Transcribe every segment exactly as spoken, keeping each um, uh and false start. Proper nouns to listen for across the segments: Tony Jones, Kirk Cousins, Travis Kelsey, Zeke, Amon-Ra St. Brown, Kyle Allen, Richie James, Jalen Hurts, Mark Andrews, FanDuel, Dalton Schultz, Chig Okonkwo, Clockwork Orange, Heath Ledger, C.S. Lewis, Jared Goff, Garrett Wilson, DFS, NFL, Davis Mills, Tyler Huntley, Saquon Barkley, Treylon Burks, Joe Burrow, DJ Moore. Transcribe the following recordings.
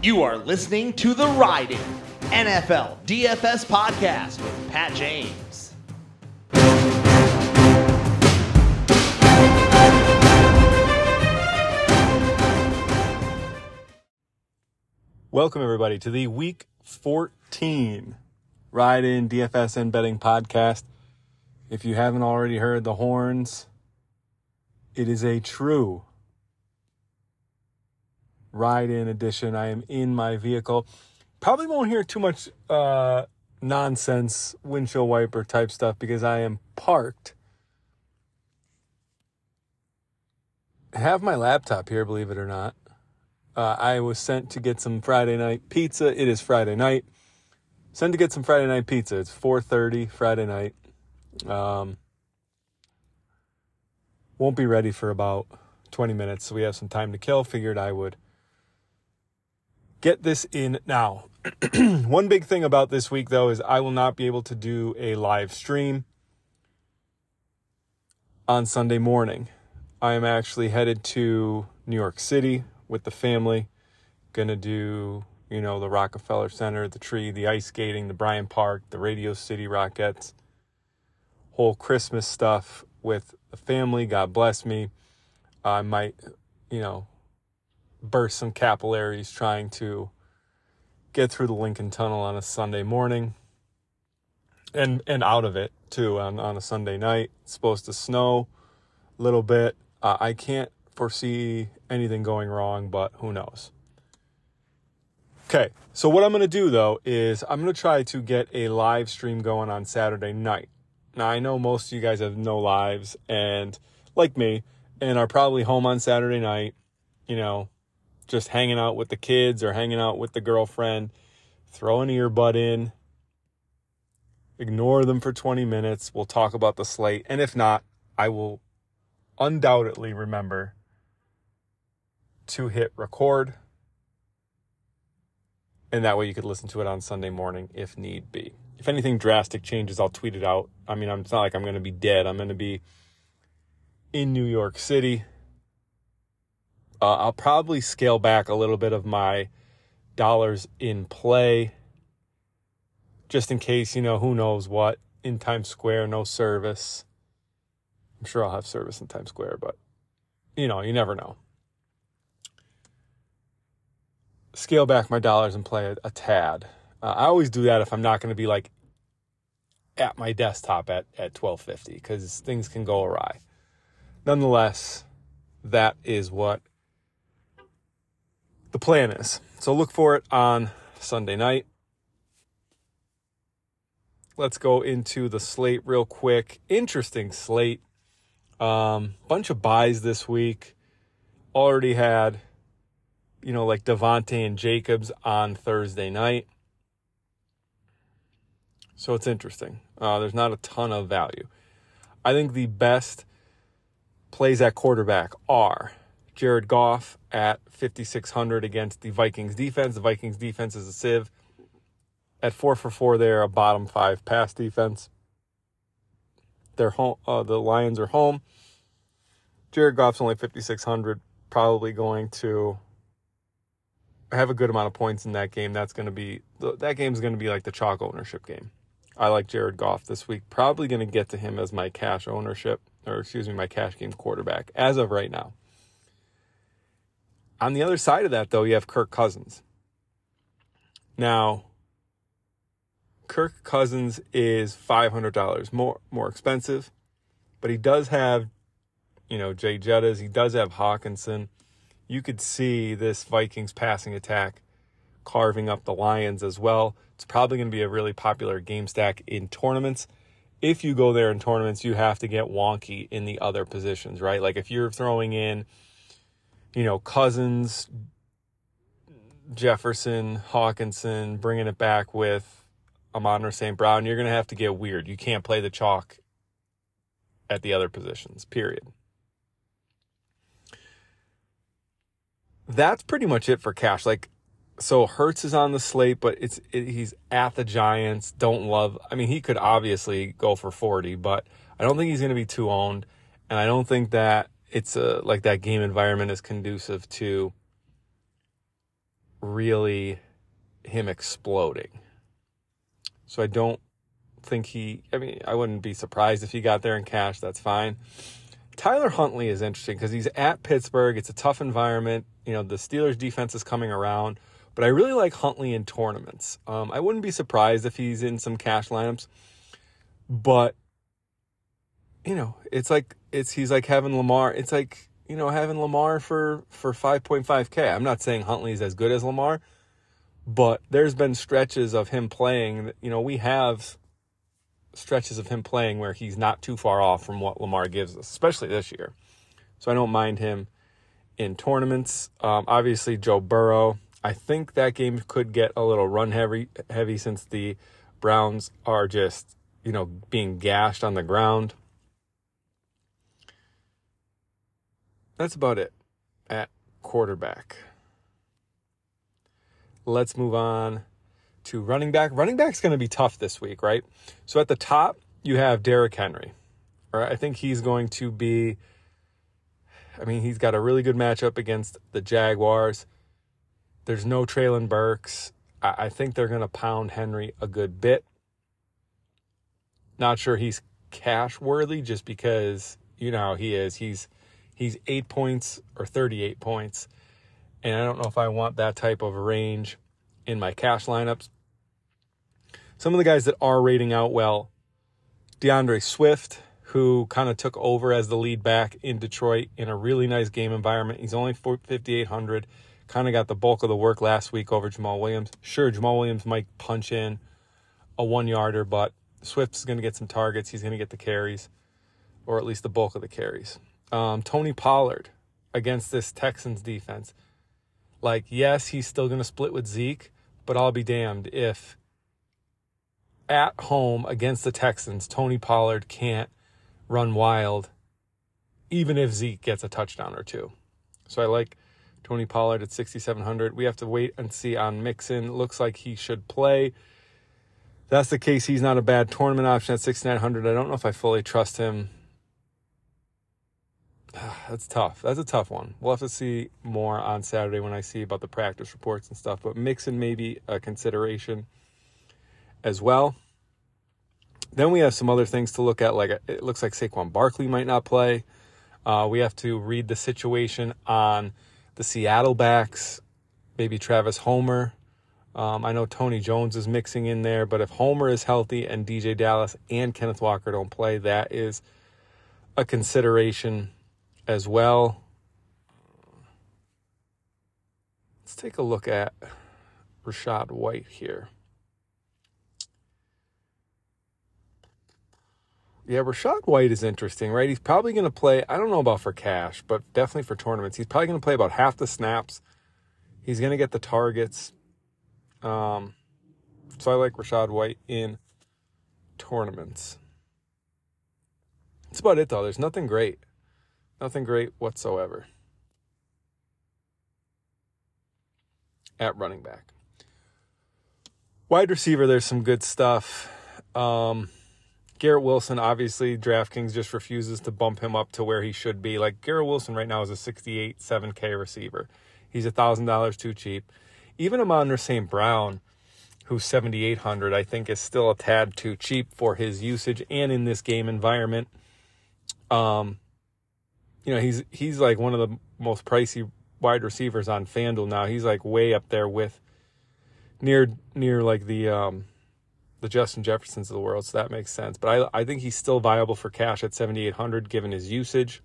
You are listening to The Riding, N F L D F S Podcast with Pat James. Welcome, everybody, to the Week fourteen Riding D F S and Betting Podcast. If you haven't already heard the horns, it is a true ride-in edition. I am in my vehicle. Probably won't hear too much uh, nonsense windshield wiper type stuff because I am parked. I have my laptop here, believe it or not. Uh, I was sent to get some Friday night pizza. It is Friday night. Sent to get some Friday night pizza. It's four thirty Friday night. Um, won't be ready for about twenty minutes, so we have some time to kill. Figured I would get this in now. One big thing about this week, though, is I will not be able to do a live stream on Sunday morning. I am actually headed to New York City with the family. Gonna do, you know, the Rockefeller Center, the tree, the ice skating, the Bryant Park, the Radio City Rockettes, whole Christmas stuff with the family. God bless me. I might, you know, burst some capillaries trying to get through the Lincoln Tunnel on a Sunday morning and and out of it, too, on, on a Sunday night. It's supposed to snow a little bit. Uh, I can't foresee anything going wrong, but who knows? Okay, so what I'm going to do, though, is I'm going to try to get a live stream going on Saturday night. Now, I know most of you guys have no lives and, like me, and are probably home on Saturday night, you know, just hanging out with the kids or hanging out with the girlfriend, throw an earbud in, ignore them for twenty minutes. We'll talk about the slate. And if not, I will undoubtedly remember to hit record. And that way you could listen to it on Sunday morning if need be. If anything drastic changes, I'll tweet it out. I mean, it's not like I'm going to be dead. I'm going to be in New York City. Uh, I'll probably scale back a little bit of my dollars in play just in case, you know, who knows what. In Times Square, no service. I'm sure I'll have service in Times Square, but, you know, you never know. Scale back my dollars and play a, a tad. Uh, I always do that if I'm not going to be, like, at my desktop at, at twelve fifty because things can go awry. Nonetheless, that is what the plan is. So look for it on Sunday night. Let's go into the slate real quick. Interesting slate. Um, bunch of buys this week. Already had, you know, like Devontae and Jacobs on Thursday night. So it's interesting. Uh, there's not a ton of value. I think the best plays at quarterback are Jared Goff at fifty-six hundred against the Vikings defense. The Vikings defense is a sieve. At four for four, they're a bottom five pass defense. They're home. Uh, the Lions are home. Jared Goff's only fifty-six hundred, probably going to have a good amount of points in that game. That's going to be that game's going to be like the chalk ownership game. I like Jared Goff this week. Probably going to get to him as my cash ownership. or excuse me, my cash game quarterback, as of right now. On the other side of that, though, you have Kirk Cousins. Now, Kirk Cousins is five hundred dollars more, more expensive, but he does have, you know, Jay Jettas, he does have Hockenson. You could see this Vikings passing attack carving up the Lions as well. It's probably going to be a really popular game stack in tournaments. If you go there in tournaments, you have to get wonky in the other positions, right? Like if you're throwing in, you know, Cousins, Jefferson, Hockenson, bringing it back with Amon-Ra Saint Brown, you're going to have to get weird. You can't play the chalk at the other positions, period. That's pretty much it for cash. Like, so Hurts is on the slate, but it's it, he's at the Giants. Don't love. I mean, he could obviously go for forty, but I don't think he's going to be too owned, and I don't think that it's a like that game environment is conducive to really him exploding. So I don't think he, I mean, I wouldn't be surprised if he got there in cash. That's fine. Tyler Huntley is interesting because he's at Pittsburgh. It's a tough environment. You know, the Steelers defense is coming around, but I really like Huntley in tournaments. Um, I wouldn't be surprised if he's in some cash lineups, but you know, it's like, it's, he's like having Lamar. It's like, you know, having Lamar for, for five point five K. I'm not saying Huntley's as good as Lamar, but there's been stretches of him playing. You know, we have stretches of him playing where he's not too far off from what Lamar gives us, especially this year. So I don't mind him in tournaments. Um, obviously, Joe Burrow. I think that game could get a little run heavy, heavy since the Browns are just, you know, being gashed on the ground. That's about it at quarterback. Let's move on to running back. Running back's going to be tough this week, right? So at the top, you have Derrick Henry. All right, I think he's going to be, I mean, he's got a really good matchup against the Jaguars. There's no Treylon Burks. I, I think they're going to pound Henry a good bit. Not sure he's cash worthy just because, you know, how he is. He's, he's eight points or thirty-eight points. And I don't know if I want that type of range in my cash lineups. Some of the guys that are rating out well, DeAndre Swift, who kind of took over as the lead back in Detroit in a really nice game environment. He's only fifty-eight hundred, kind of got the bulk of the work last week over Jamal Williams. Sure, Jamal Williams might punch in a one-yarder, but Swift's going to get some targets. He's going to get the carries, or at least the bulk of the carries. Um, Tony Pollard against this Texans defense. Like, yes, he's still going to split with Zeke, but I'll be damned if at home against the Texans, Tony Pollard can't run wild, even if Zeke gets a touchdown or two. So I like Tony Pollard at sixty-seven hundred. We have to wait and see on Mixon. Looks like he should play. That's the case. He's not a bad tournament option at sixty-nine hundred. I don't know if I fully trust him. That's tough. That's a tough one. We'll have to see more on Saturday when I see about the practice reports and stuff. But Mixon may be a consideration as well. Then we have some other things to look at. Like, it looks like Saquon Barkley might not play. Uh, we have to read the situation on the Seattle backs. Maybe Travis Homer. Um, I know Tony Jones is mixing in there. But if Homer is healthy and D J Dallas and Kenneth Walker don't play, that is a consideration as well. Let's take a look at Rashad White here. Yeah, Rashad White is interesting, right? He's probably going to play, I don't know about for cash, but definitely for tournaments. He's probably going to play about half the snaps. He's going to get the targets. Um, so I like Rashad White in tournaments. That's about it, though. There's nothing great. Nothing great whatsoever at running back. Wide receiver, there's some good stuff. Um, Garrett Wilson, obviously, DraftKings just refuses to bump him up to where he should be. Like, Garrett Wilson right now is a sixty-eight, seven K receiver. He's one thousand dollars too cheap. Even Amon-Ra Saint Brown, who's seventy-eight hundred, I think is still a tad too cheap for his usage and in this game environment. Um... You know, he's he's like one of the most pricey wide receivers on FanDuel now. He's like way up there with near near like the um, the Justin Jeffersons of the world, so that makes sense. But I I think he's still viable for cash at seventy-eight hundred given his usage.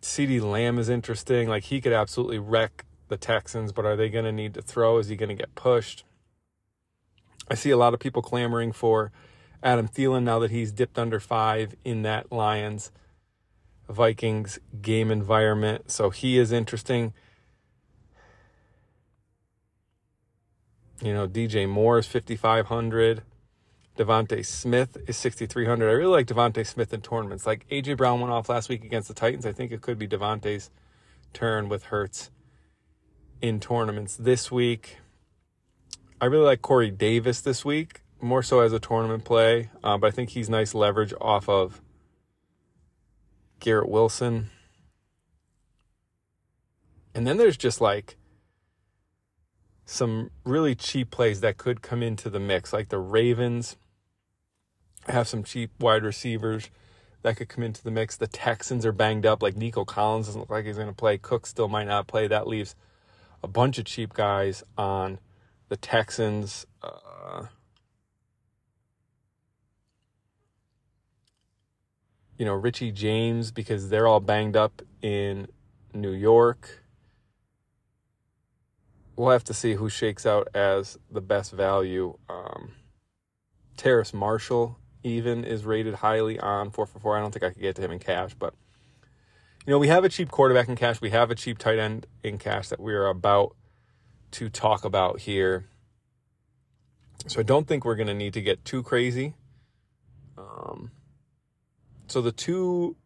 CeeDee Lamb is interesting. Like, he could absolutely wreck the Texans, but are they going to need to throw? Is he going to get pushed? I see a lot of people clamoring for Adam Thielen now that he's dipped under five in that Lions Vikings game environment. So he is interesting. You know, D J Moore is fifty-five hundred. Devontae Smith is sixty-three hundred. I really like Devontae Smith in tournaments. Like, A J Brown went off last week against the Titans. I think it could be Devontae's turn with Hurts in tournaments this week. I really like Corey Davis this week, more so as a tournament play, uh, but I think he's nice leverage off of Garrett Wilson. And then there's just like some really cheap plays that could come into the mix, like the Ravens have some cheap wide receivers that could come into the mix. The Texans are banged up, like Nico Collins doesn't look like he's going to play. Cook still might not play. That leaves a bunch of cheap guys on the Texans. Uh, you know, Richie James, because they're all banged up in New York. We'll have to see who shakes out as the best value. Um, Terrace Marshall even is rated highly on four four four. I don't think I could get to him in cash, but you know, we have a cheap quarterback in cash. We have a cheap tight end in cash that we're about to talk about here. So I don't think we're going to need to get too crazy. Um, so the two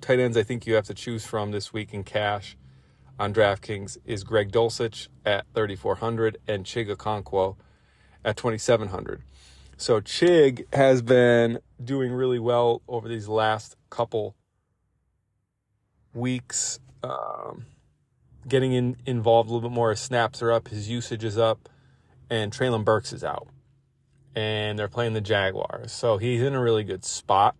tight ends I think you have to choose from this week in cash on DraftKings is Greg Dulcich at thirty-four hundred and Chig Okonkwo at twenty-seven hundred. So Chig has been doing really well over these last couple weeks, um, getting in, involved a little bit more. His snaps are up, his usage is up, and Treylon Burks is out. And they're playing the Jaguars. So he's in a really good spot.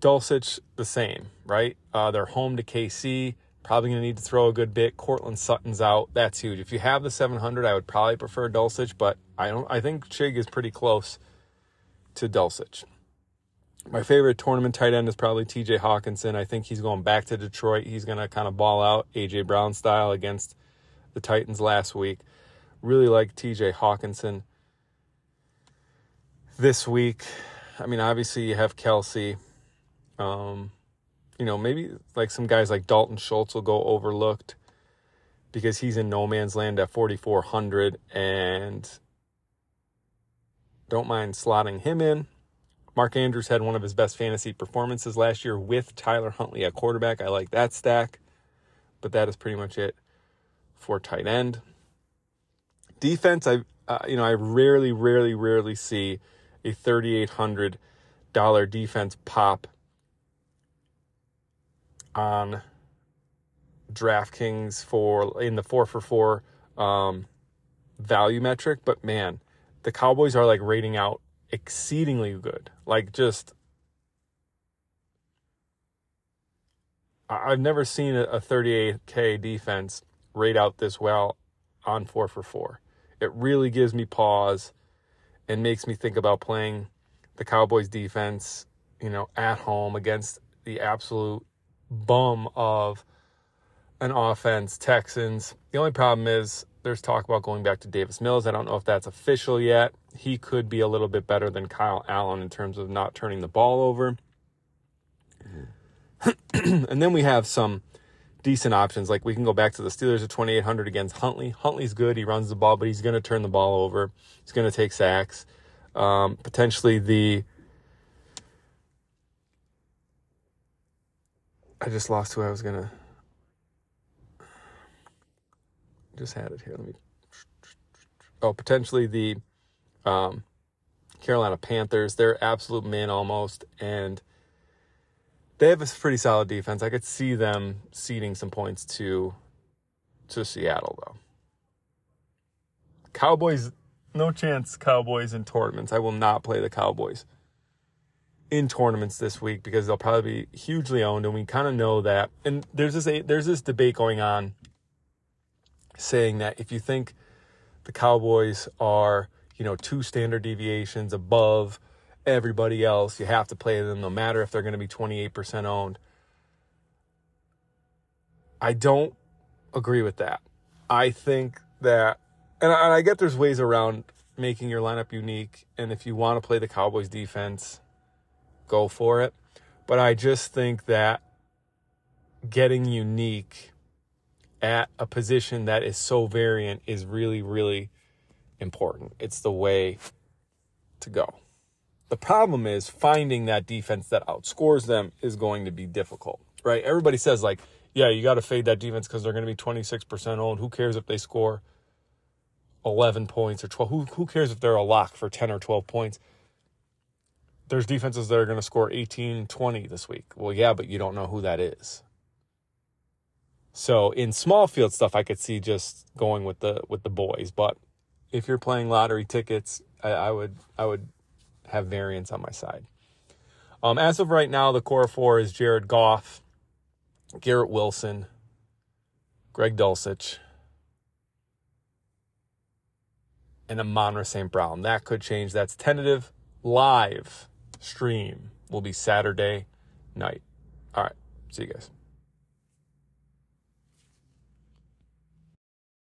Dulcich, the same, right? Uh, they're home to K C. Probably going to need to throw a good bit. Cortland Sutton's out. That's huge. If you have the seven hundred, I would probably prefer Dulcich, but I don't. I think Chig is pretty close to Dulcich. My favorite tournament tight end is probably T J. Hockenson. I think he's going back to Detroit. He's going to kind of ball out A J. Brown style against the Titans last week. Really like T J. Hockenson this week. I mean, obviously you have Kelsey. Um... You know, maybe like some guys like Dalton Schultz will go overlooked because he's in no man's land at forty-four hundred, and don't mind slotting him in. Mark Andrews had one of his best fantasy performances last year with Tyler Huntley at quarterback. I like that stack, but that is pretty much it for tight end. Defense, I uh, you know, I rarely, rarely, rarely see a thirty-eight hundred dollars defense pop on DraftKings for in the four for four um, value metric, but man, the Cowboys are like rating out exceedingly good. Like just, I've never seen a thirty-eight K defense rate out this well on four for four. It really gives me pause and makes me think about playing the Cowboys defense, you know, at home against the absolute bum of an offense, Texans. The only problem is there's talk about going back to Davis Mills. I don't know if that's official yet. He could be a little bit better than Kyle Allen in terms of not turning the ball over. Mm-hmm. And then we have some decent options. Like we can go back to the Steelers at twenty-eight hundred against Huntley. Huntley's good. He runs the ball, but he's going to turn the ball over. He's going to take sacks. Um, potentially the I just lost who I was going to. Just had it here. Let me. Oh, potentially the um, Carolina Panthers. They're absolute man almost. And they have a pretty solid defense. I could see them ceding some points to to Seattle, though. Cowboys, no chance Cowboys in tournaments. I will not play the Cowboys in tournaments this week because they'll probably be hugely owned, and we kind of know that. And there's this there's this debate going on saying that if you think the Cowboys are, you know, two standard deviations above everybody else, you have to play them no matter if they're going to be twenty-eight percent owned. I don't agree with that. I think that, and I, and I get there's ways around making your lineup unique, and if you want to play the Cowboys defense, go for it. But I just think that getting unique at a position that is so variant is really, really important. It's the way to go. The problem is finding that defense that outscores them is going to be difficult, right? Everybody says like, yeah, you got to fade that defense because they're going to be twenty-six percent owned. Who cares if they score eleven points or twelve? Who, who cares if they're a lock for ten or twelve points? There's defenses that are going to score eighteen, twenty this week. Well, yeah, but you don't know who that is. So in small field stuff, I could see just going with the with the boys. But if you're playing lottery tickets, I, I would I would have variance on my side. Um, as of right now, the core four is Jared Goff, Garrett Wilson, Greg Dulcich, and Amon-Ra Saint Brown. That could change. That's tentative. Live stream will be Saturday night. All right. See you guys.